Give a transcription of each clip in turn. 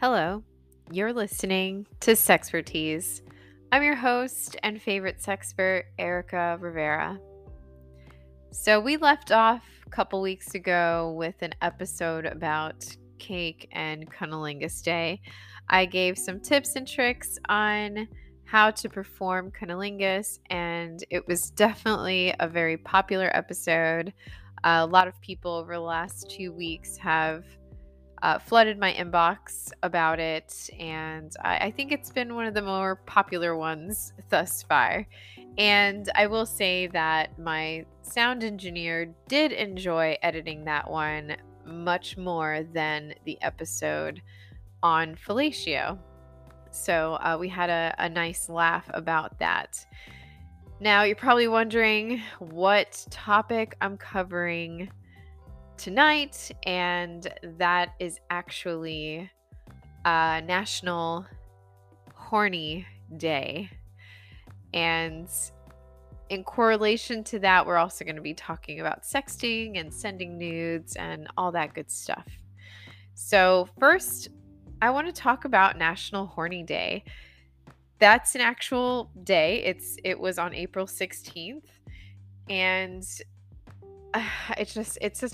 Hello, you're listening to Sexpertise. I'm your host and favorite sexpert, Erica Rivera. So we left off a couple weeks ago with an episode about cake and Cunnilingus Day. I gave some tips and tricks on how to perform Cunnilingus, and it was definitely a very popular episode. A lot of people over the last 2 weeks have flooded my inbox about it, and I think it's been one of the more popular ones thus far. And I will say that my sound engineer did enjoy editing that one much more than the episode on fellatio. So we had a nice laugh about that. Now you're probably wondering what topic I'm covering tonight, and that is actually National Horny Day. And in correlation to that, we're also going to be talking about sexting and sending nudes and all that good stuff. So first, I want to talk about National Horny Day. That's an actual day. It was on April 16th, and it's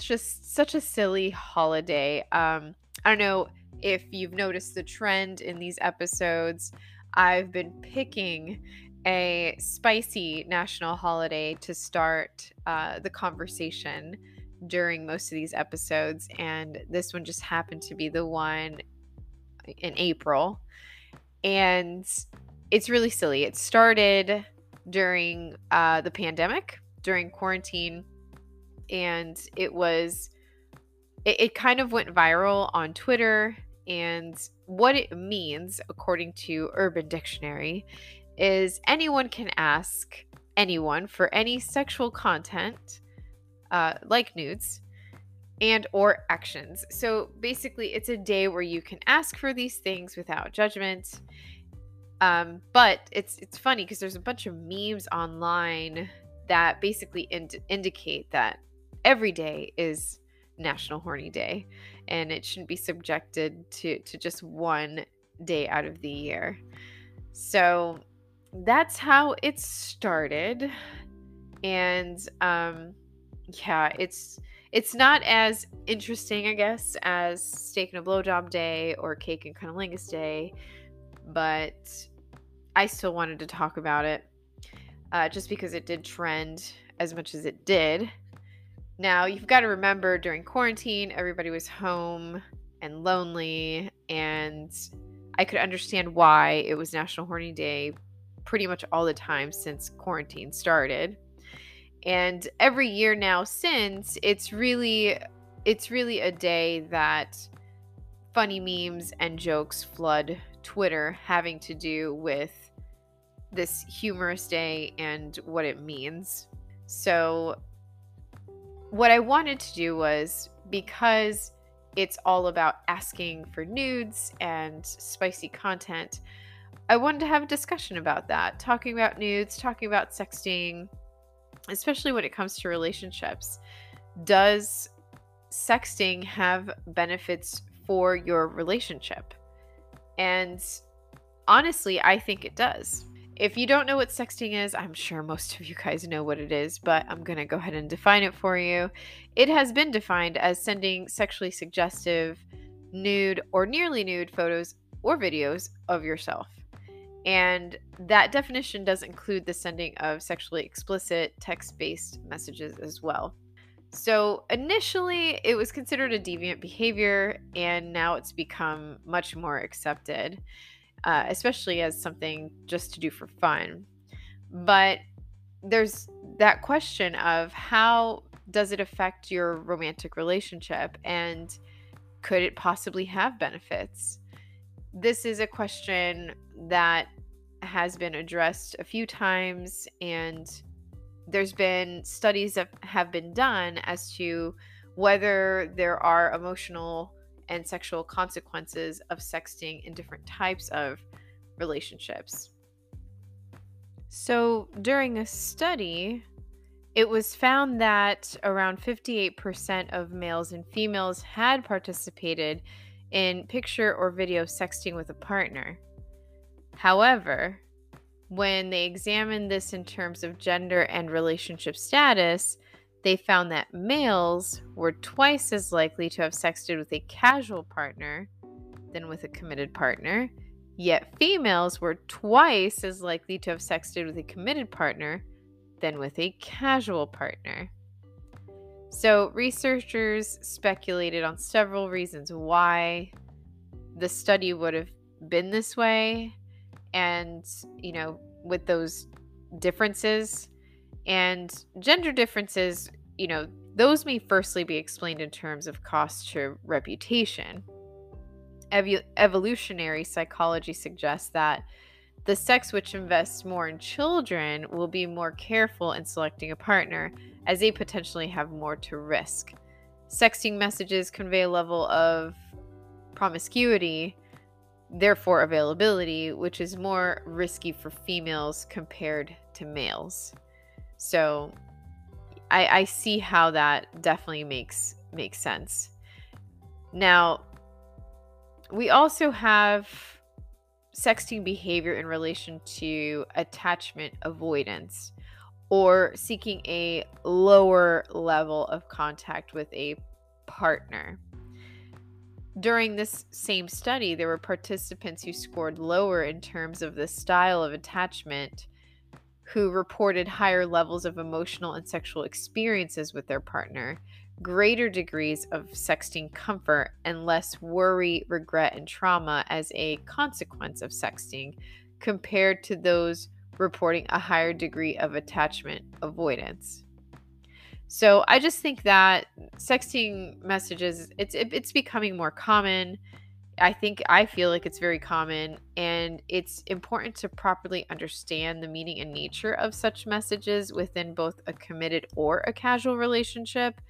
just such a silly holiday. I don't know if you've noticed the trend in these episodes. I've been picking a spicy national holiday to start the conversation during most of these episodes, and this one just happened to be the one in April. And it's really silly. It started during the pandemic, during quarantine. And it kind of went viral on Twitter. And what it means, according to Urban Dictionary, is anyone can ask anyone for any sexual content, like nudes, and or actions. So basically, it's a day where you can ask for these things without judgment. But it's funny because there's a bunch of memes online that basically indicate that every day is National Horny Day, and it shouldn't be subjected to just one day out of the year. So that's how it started. And yeah, it's not as interesting, I guess, as Steak and a Blowjob Day or Cake and Cunnilingus Day, but I still wanted to talk about it just because it did trend as much as it did. Now, you've got to remember, during quarantine, everybody was home and lonely, and I could understand why it was National Horny Day pretty much all the time since quarantine started. And every year now since, it's really a day that funny memes and jokes flood Twitter having to do with this humorous day and what it means. So what I wanted to do was, because it's all about asking for nudes and spicy content, I wanted to have a discussion about that, talking about nudes, talking about sexting, especially when it comes to relationships. Does sexting have benefits for your relationship? And honestly, I think it does. If you don't know what sexting is, I'm sure most of you guys know what it is, but I'm going to go ahead and define it for you. It has been defined as sending sexually suggestive, nude, or nearly nude photos or videos of yourself. And that definition does include the sending of sexually explicit text-based messages as well. So initially, it was considered a deviant behavior, and now it's become much more accepted. Especially as something just to do for fun. But there's that question of, how does it affect your romantic relationship, and could it possibly have benefits? This is a question that has been addressed a few times, and there's been studies that have been done as to whether there are emotional and sexual consequences of sexting in different types of relationships. So during a study, it was found that around 58% of males and females had participated in picture or video sexting with a partner. However, when they examined this in terms of gender and relationship status, they found that males were twice as likely to have sexted with a casual partner than with a committed partner, yet females were twice as likely to have sexted with a committed partner than with a casual partner. So researchers speculated on several reasons why the study would have been this way, and, you know, with those differences and gender differences, you know, those may firstly be explained in terms of cost to reputation. Evolutionary psychology suggests that the sex which invests more in children will be more careful in selecting a partner, as they potentially have more to risk. Sexting messages convey a level of promiscuity, therefore availability, which is more risky for females compared to males. So I see how that definitely makes sense. Now, we also have sexting behavior in relation to attachment avoidance, or seeking a lower level of contact with a partner. During this same study, there were participants who scored lower in terms of the style of attachment, who reported higher levels of emotional and sexual experiences with their partner, greater degrees of sexting comfort, and less worry, regret, and trauma as a consequence of sexting, compared to those reporting a higher degree of attachment avoidance. So I just think that sexting messages, it's becoming more common. I feel like it's very common, and it's important to properly understand the meaning and nature of such messages within both a committed or a casual relationship.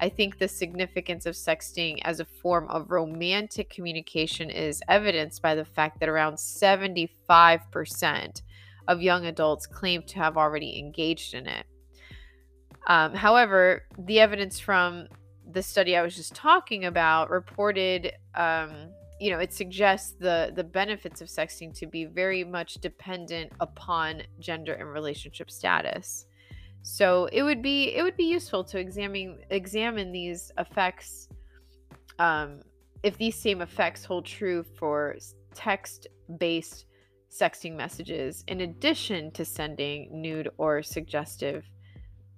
I think the significance of sexting as a form of romantic communication is evidenced by the fact that around 75% of young adults claim to have already engaged in it. However, the evidence from the study I was just talking about reported, it suggests the benefits of sexting to be very much dependent upon gender and relationship status. So it would be useful to examine these effects, if these same effects hold true for text-based sexting messages, in addition to sending nude or suggestive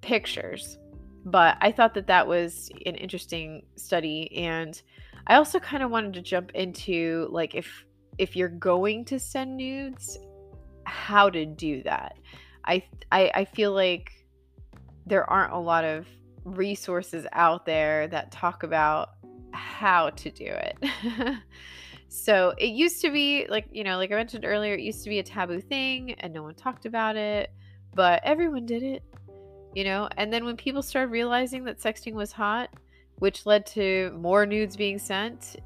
pictures. But I thought that was an interesting study, and I also kind of wanted to jump into, like, if you're going to send nudes, how to do that. I feel like there aren't a lot of resources out there that talk about how to do it. So it used to be, like I mentioned earlier, it used to be a taboo thing and no one talked about it, but everyone did it, and then when people started realizing that sexting was hot, which led to more nudes being sent,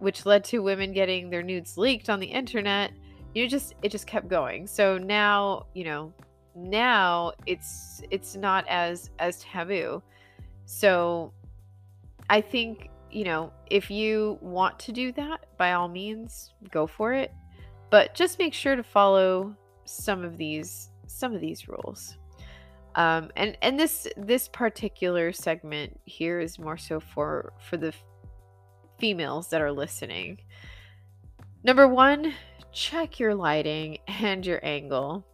which led to women getting their nudes leaked on the internet, it just kept going. So now, now it's not as taboo. So I think, if you want to do that, by all means, go for it. But just make sure to follow some of these rules. And this particular segment here is more so for the females that are listening. Number one, check your lighting and your angle.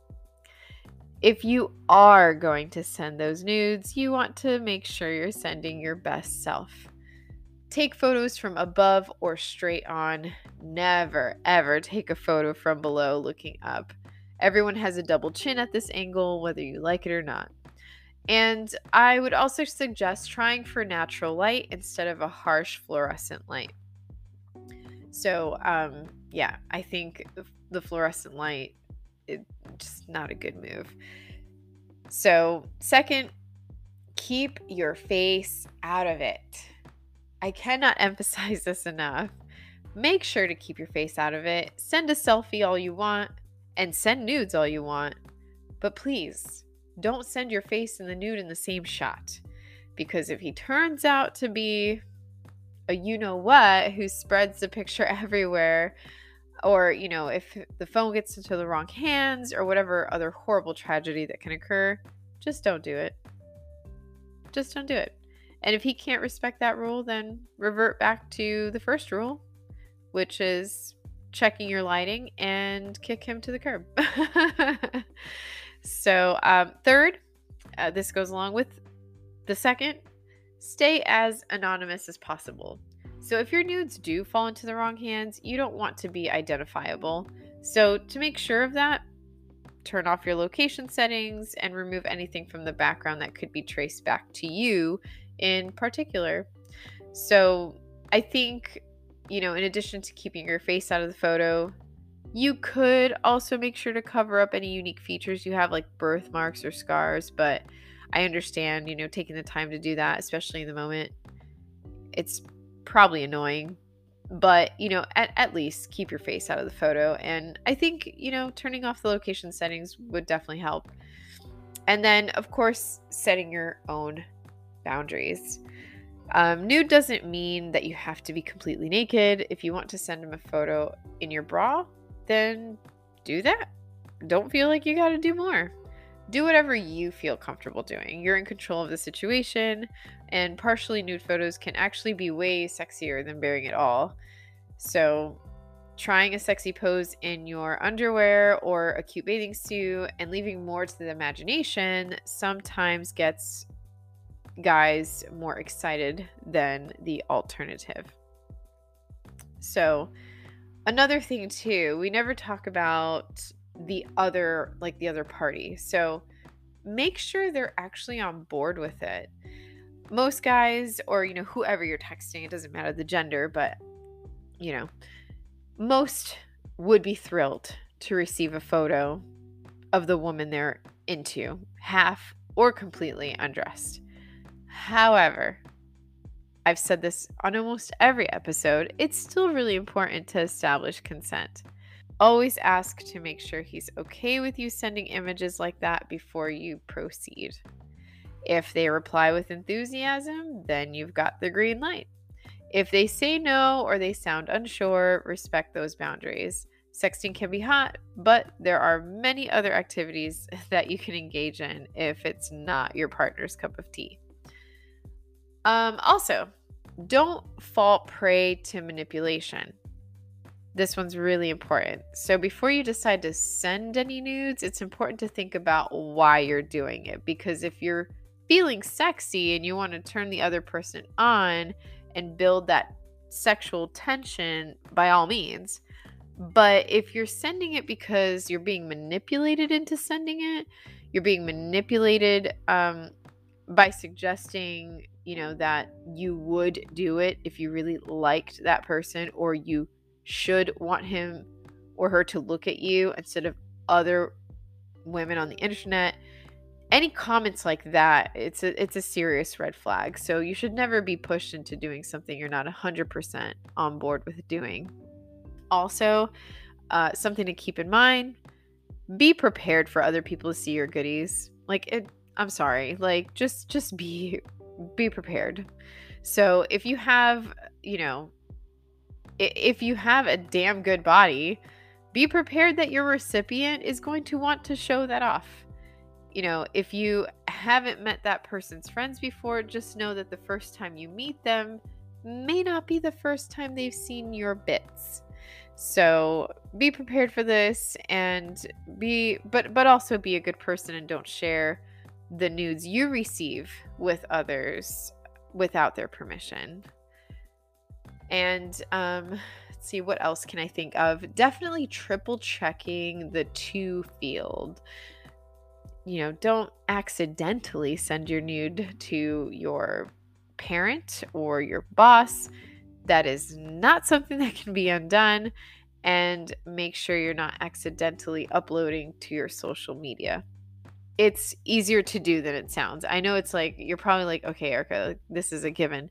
If you are going to send those nudes, you want to make sure you're sending your best self. Take photos from above or straight on. Never, ever take a photo from below looking up. Everyone has a double chin at this angle, whether you like it or not. And I would also suggest trying for natural light instead of a harsh fluorescent light. So, I think the fluorescent light is just not a good move. So, second, keep your face out of it. I cannot emphasize this enough. Make sure to keep your face out of it. Send a selfie all you want and send nudes all you want, but please don't send your face and the nude in the same shot, because if he turns out to be a you-know-what who spreads the picture everywhere, or, you know, if the phone gets into the wrong hands or whatever other horrible tragedy that can occur, just don't do it. Just don't do it. And if he can't respect that rule, then revert back to the first rule, which is checking your lighting, and kick him to the curb. So third, this goes along with the second, stay as anonymous as possible. So if your nudes do fall into the wrong hands, you don't want to be identifiable. So to make sure of that, turn off your location settings and remove anything from the background that could be traced back to you in particular. So I think, you know, in addition to keeping your face out of the photo, you could also make sure to cover up any unique features you have, like birthmarks or scars. But I understand, you know, taking the time to do that, especially in the moment, it's probably annoying. But, you know, at least keep your face out of the photo. And I think, you know, turning off the location settings would definitely help. And then, of course, setting your own boundaries. Nude doesn't mean that you have to be completely naked. If you want to send him a photo in your bra, then do that. Don't feel like you got to do more. Do whatever you feel comfortable doing. You're in control of the situation, and partially nude photos can actually be way sexier than bearing it all. So trying a sexy pose in your underwear or a cute bathing suit and leaving more to the imagination sometimes gets guys more excited than the alternative. So another thing too, we never talk about the other party. So make sure they're actually on board with it. Most guys, or, you know, whoever you're texting, it doesn't matter the gender, but, you know, most would be thrilled to receive a photo of the woman they're into, half or completely undressed. However, I've said this on almost every episode, it's still really important to establish consent. Always ask to make sure he's okay with you sending images like that before you proceed. If they reply with enthusiasm, then you've got the green light. If they say no or they sound unsure, respect those boundaries. Sexting can be hot, but there are many other activities that you can engage in if it's not your partner's cup of tea. Also, don't fall prey to manipulation. This one's really important. So before you decide to send any nudes, it's important to think about why you're doing it. Because if you're feeling sexy and you want to turn the other person on and build that sexual tension, by all means. But if you're sending it because you're being manipulated into sending it, you're being manipulated by suggesting, you know, that you would do it if you really liked that person, or you should want him or her to look at you instead of other women on the internet. Any comments like that, it's a serious red flag. So you should never be pushed into doing something you're not 100% on board with doing. Also, something to keep in mind, be prepared for other people to see your goodies. Just be prepared. So if you have a damn good body, be prepared that your recipient is going to want to show that off. You know, if you haven't met that person's friends before, just know that the first time you meet them may not be the first time they've seen your bits. So be prepared for this, and but also be a good person and don't share the nudes you receive with others without their permission. And let's see, what else can I think of? Definitely triple checking the to field. You know, don't accidentally send your nude to your parent or your boss. That is not something that can be undone. And make sure you're not accidentally uploading to your social media. It's easier to do than it sounds. I know it's like, you're probably like, okay, Erica, this is a given.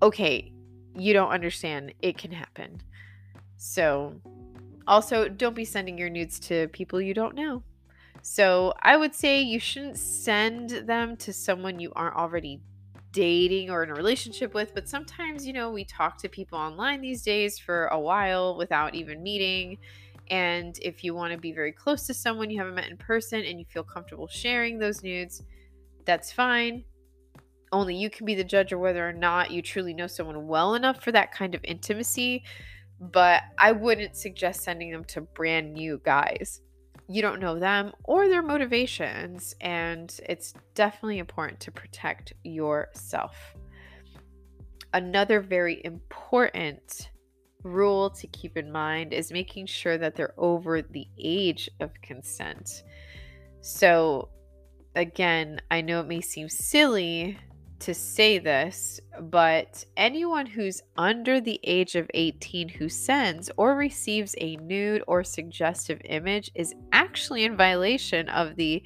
Okay. You don't understand. It can happen. So also, don't be sending your nudes to people you don't know. So I would say you shouldn't send them to someone you aren't already dating or in a relationship with, but sometimes, you know, we talk to people online these days for a while without even meeting. And if you want to be very close to someone you haven't met in person and you feel comfortable sharing those nudes, that's fine. Only you can be the judge of whether or not you truly know someone well enough for that kind of intimacy. But I wouldn't suggest sending them to brand new guys. You don't know them or their motivations, and it's definitely important to protect yourself. Another very important rule to keep in mind is making sure that they're over the age of consent. So again, I know it may seem silly to say this, but anyone who's under the age of 18 who sends or receives a nude or suggestive image is actually in violation of the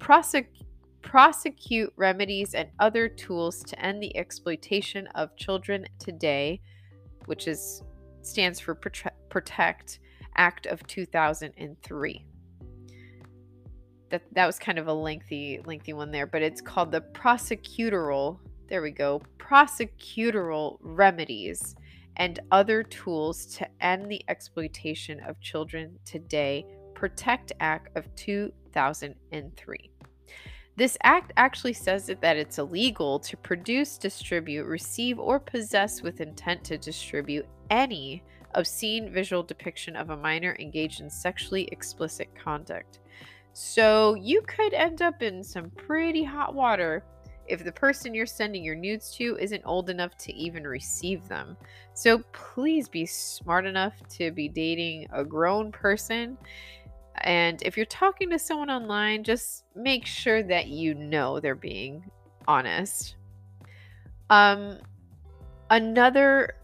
prosecute remedies and other tools to end the exploitation of children today, which stands for PROTECT Act of 2003. That was kind of a lengthy one there, but it's called the prosecutorial remedies and other tools to end the exploitation of children today, PROTECT Act of 2003. This act actually says that it's illegal to produce, distribute, receive, or possess with intent to distribute any obscene visual depiction of a minor engaged in sexually explicit conduct. So you could end up in some pretty hot water if the person you're sending your nudes to isn't old enough to even receive them. So please be smart enough to be dating a grown person. And if you're talking to someone online, just make sure that you know they're being honest. Another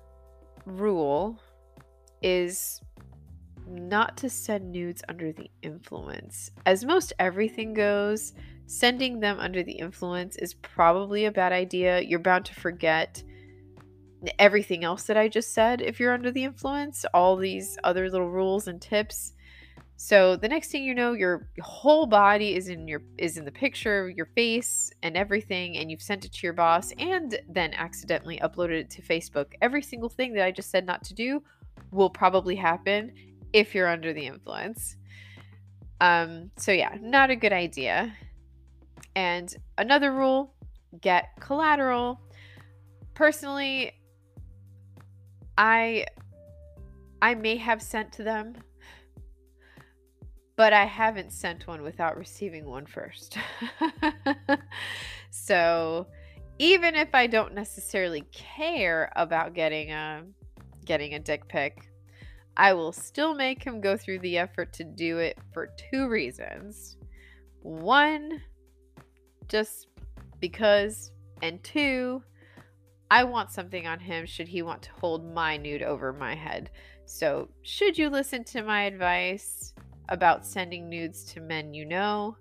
rule is not to send nudes under the influence. As most everything goes, sending them under the influence is probably a bad idea. You're bound to forget everything else that I just said if you're under the influence, all these other little rules and tips. So the next thing you know, your whole body is in the picture, your face and everything, and you've sent it to your boss and then accidentally uploaded it to Facebook. Every single thing that I just said not to do will probably happen if you're under the influence. So yeah, not a good idea. And another rule, get collateral. Personally, I may have sent to them, but I haven't sent one without receiving one first. So even if I don't necessarily care about getting a dick pic, I will still make him go through the effort to do it for two reasons. One, just because, and two, I want something on him should he want to hold my nude over my head. So, should you listen to my advice about sending nudes to men you know,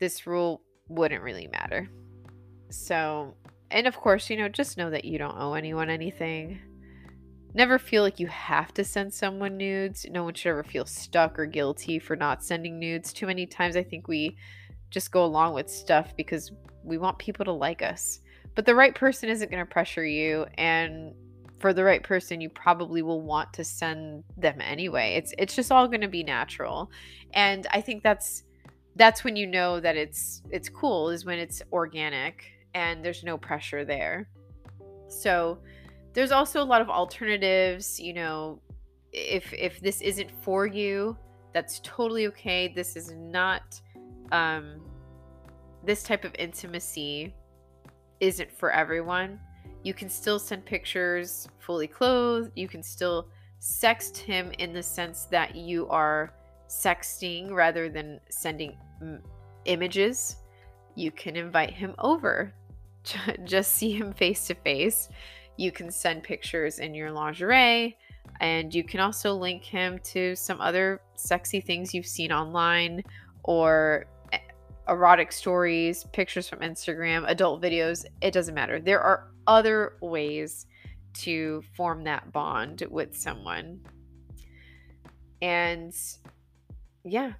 this rule wouldn't really matter. So, and of course, you know, just know that you don't owe anyone anything. Never feel like you have to send someone nudes. No one should ever feel stuck or guilty for not sending nudes. Too many times I think we just go along with stuff because we want people to like us. But the right person isn't going to pressure you. And for the right person, you probably will want to send them anyway. It's just all going to be natural. And I think that's when you know that it's cool, is when it's organic and there's no pressure there. So there's also a lot of alternatives, you know, if this isn't for you, that's totally okay. This is not, this type of intimacy isn't for everyone. You can still send pictures fully clothed. You can still sext him in the sense that you are sexting rather than sending images. You can invite him over, just see him face to face. You can send pictures in your lingerie, and you can also link him to some other sexy things you've seen online or erotic stories, pictures from Instagram, adult videos. It doesn't matter. There are other ways to form that bond with someone. And yeah,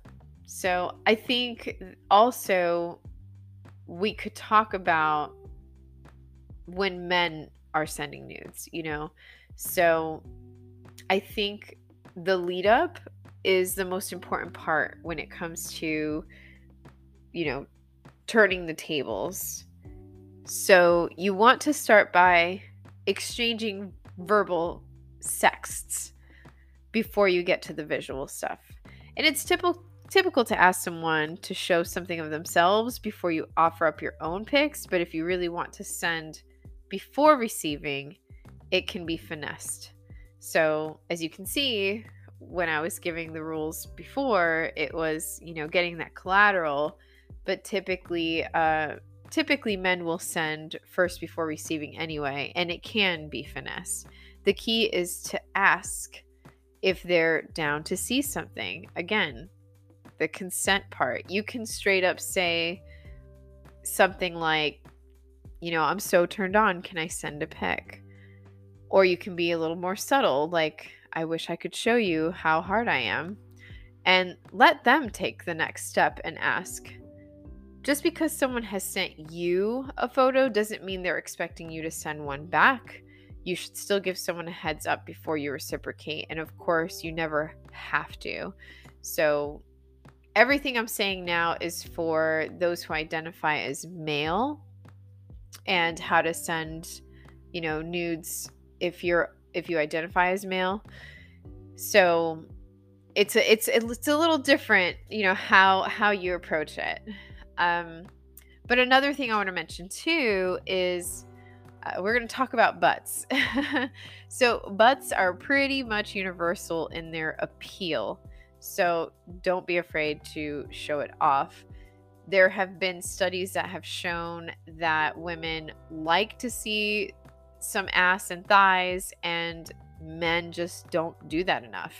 so I think also we could talk about when men are sending nudes, you know? So I think the lead up is the most important part when it comes to, you know, turning the tables. So you want to start by exchanging verbal sexts before you get to the visual stuff. And it's typical to ask someone to show something of themselves before you offer up your own pics, but if you really want to send before receiving, it can be finessed. So as you can see, when I was giving the rules before, it was, you know, getting that collateral, but typically men will send first before receiving anyway, and it can be finessed. The key is to ask if they're down to see something. Again, the consent part. You can straight up say something like, you know, I'm so turned on, can I send a pic? Or you can be a little more subtle, like, I wish I could show you how hard I am. And let them take the next step and ask. Just because someone has sent you a photo doesn't mean they're expecting you to send one back. You should still give someone a heads up before you reciprocate. And of course, you never have to. So everything I'm saying now is for those who identify as male and how to send, you know, nudes if you identify as male. So it's a little different, you know, how you approach it. But another thing I want to mention too is we're going to talk about butts. So butts are pretty much universal in their appeal. So don't be afraid to show it off. There have been studies that have shown that women like to see some ass and thighs, and men just don't do that enough.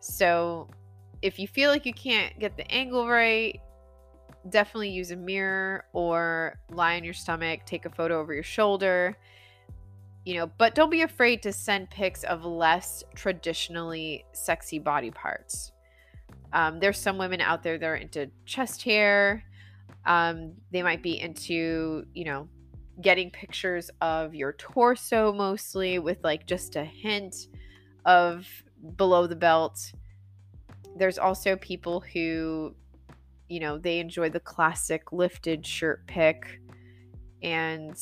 So if you feel like you can't get the angle right, definitely use a mirror or lie on your stomach, take a photo over your shoulder, you know, but don't be afraid to send pics of less traditionally sexy body parts. There's some women out there that are into chest hair. They might be into, you know, getting pictures of your torso mostly with like just a hint of below the belt. There's also people who, you know, they enjoy the classic lifted shirt pic. And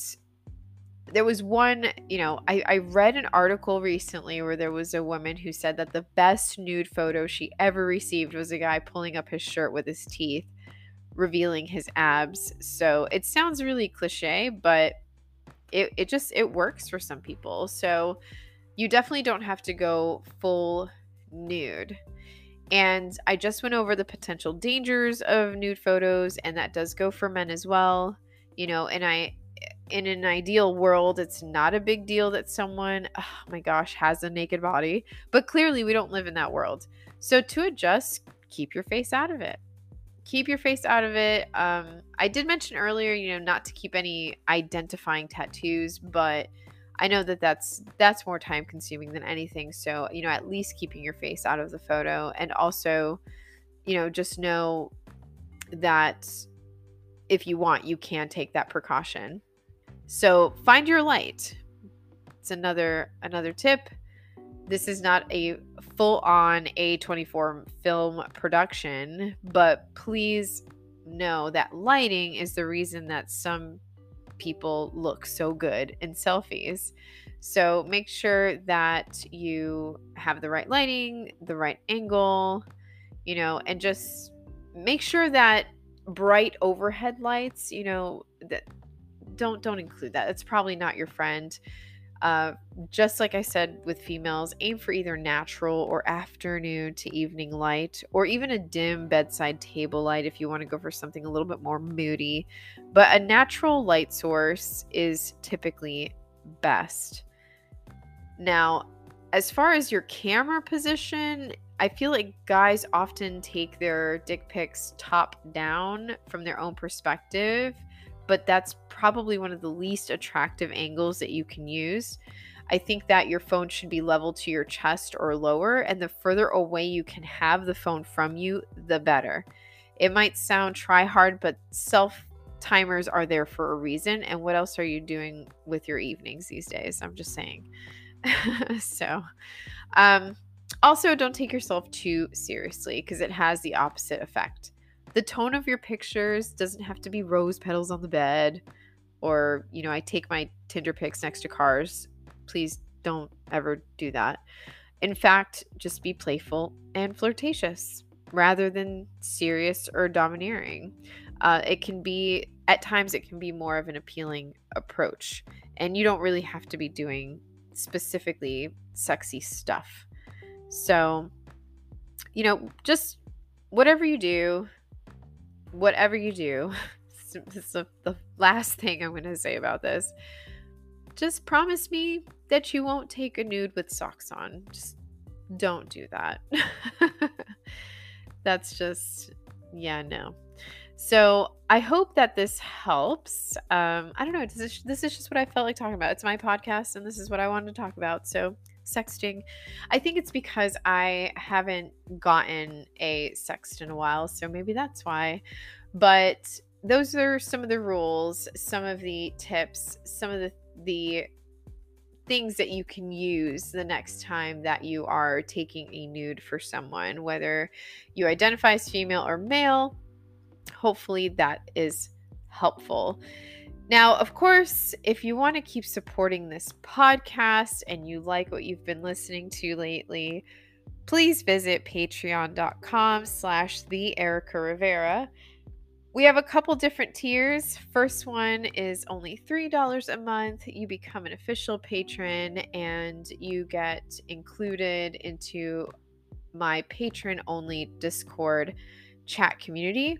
there was one, you know, I read an article recently where there was a woman who said that the best nude photo she ever received was a guy pulling up his shirt with his teeth, revealing his abs. So it sounds really cliche, but it works for some people. So you definitely don't have to go full nude. And I just went over the potential dangers of nude photos, and that does go for men as well. You know, and in an ideal world, it's not a big deal that someone, oh my gosh, has a naked body, but clearly we don't live in that world. So to adjust, keep your face out of it. I did mention earlier, you know, not to keep any identifying tattoos, but I know that that's more time consuming than anything. So, you know, at least keeping your face out of the photo. And also, you know, just know that if you want, you can take that precaution. So find your light. It's another tip. This is not a full-on A24 film production, but please know that lighting is the reason that some people look so good in selfies. So make sure that you have the right lighting, the right angle, you know, and just make sure that bright overhead lights, you know, that don't include that. It's probably not your friend. Just like I said with females, aim for either natural or afternoon to evening light, or even a dim bedside table light if you want to go for something a little bit more moody. But a natural light source is typically best. Now, as far as your camera position, I feel like guys often take their dick pics top down from their own perspective, but that's probably one of the least attractive angles that you can use. I think that your phone should be level to your chest or lower, and the further away you can have the phone from you, the better. It might sound try hard, but self timers are there for a reason. And what else are you doing with your evenings these days? I'm just saying. So, also don't take yourself too seriously, because it has the opposite effect. The tone of your pictures doesn't have to be rose petals on the bed, or, you know, I take my Tinder pics next to cars. Please don't ever do that. In fact, just be playful and flirtatious rather than serious or domineering. It can be, at times, it can be more of an appealing approach, and you don't really have to be doing specifically sexy stuff. So, you know, just whatever you do, this is the last thing I'm going to say about this. Just promise me that you won't take a nude with socks on. Just don't do that. That's just, yeah, no. So I hope that this helps. I don't know. This is just what I felt like talking about. It's my podcast, and this is what I wanted to talk about. So sexting, I think it's because I haven't gotten a sext in a while. So maybe that's why. But those are some of the rules, some of the tips, some of the things that you can use the next time that you are taking a nude for someone, whether you identify as female or male. Hopefully that is helpful. Now, of course, if you want to keep supporting this podcast and you like what you've been listening to lately, please visit patreon.com/theericarivera. We have a couple different tiers. First one is only $3 a month. You become an official patron and you get included into my patron-only Discord chat community.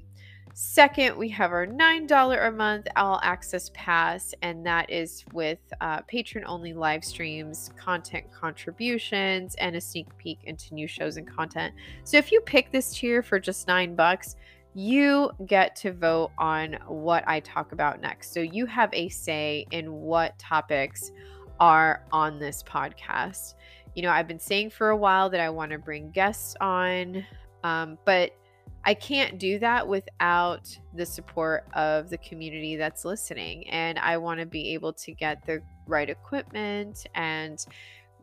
Second, we have our $9 a month All Access Pass, and that is with patron-only live streams, content contributions, and a sneak peek into new shows and content. So if you pick this tier for just $9, you get to vote on what I talk about next. So you have a say in what topics are on this podcast. You know, I've been saying for a while that I want to bring guests on, but I can't do that without the support of the community that's listening. And I want to be able to get the right equipment and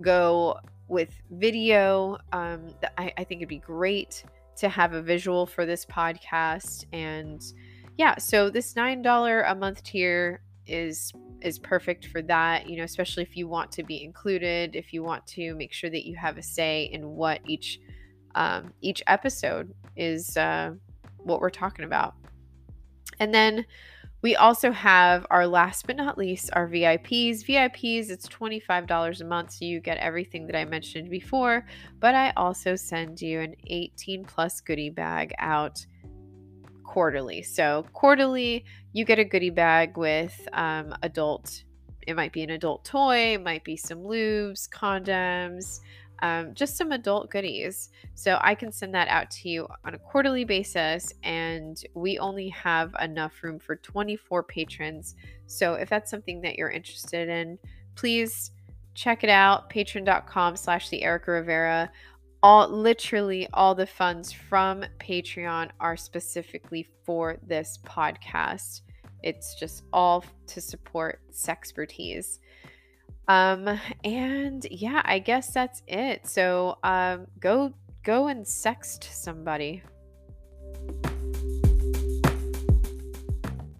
go with video. I think it'd be great to have a visual for this podcast. And yeah, so this $9 a month tier is perfect for that, you know, especially if you want to be included, if you want to make sure that you have a say in what each episode is, what we're talking about. And then we also have our last but not least, our VIPs. VIPs, it's $25 a month, so you get everything that I mentioned before, but I also send you an 18+ goodie bag out quarterly. So quarterly, you get a goodie bag with adult, it might be an adult toy, it might be some lubes, condoms, just some adult goodies. So I can send that out to you on a quarterly basis, and we only have enough room for 24 patrons. So if that's something that you're interested in, please check it out. Patreon.com/theericarivera. Literally all the funds from Patreon are specifically for this podcast. It's just all to support Sexpertise. And yeah, I guess that's it. So, go and sext somebody.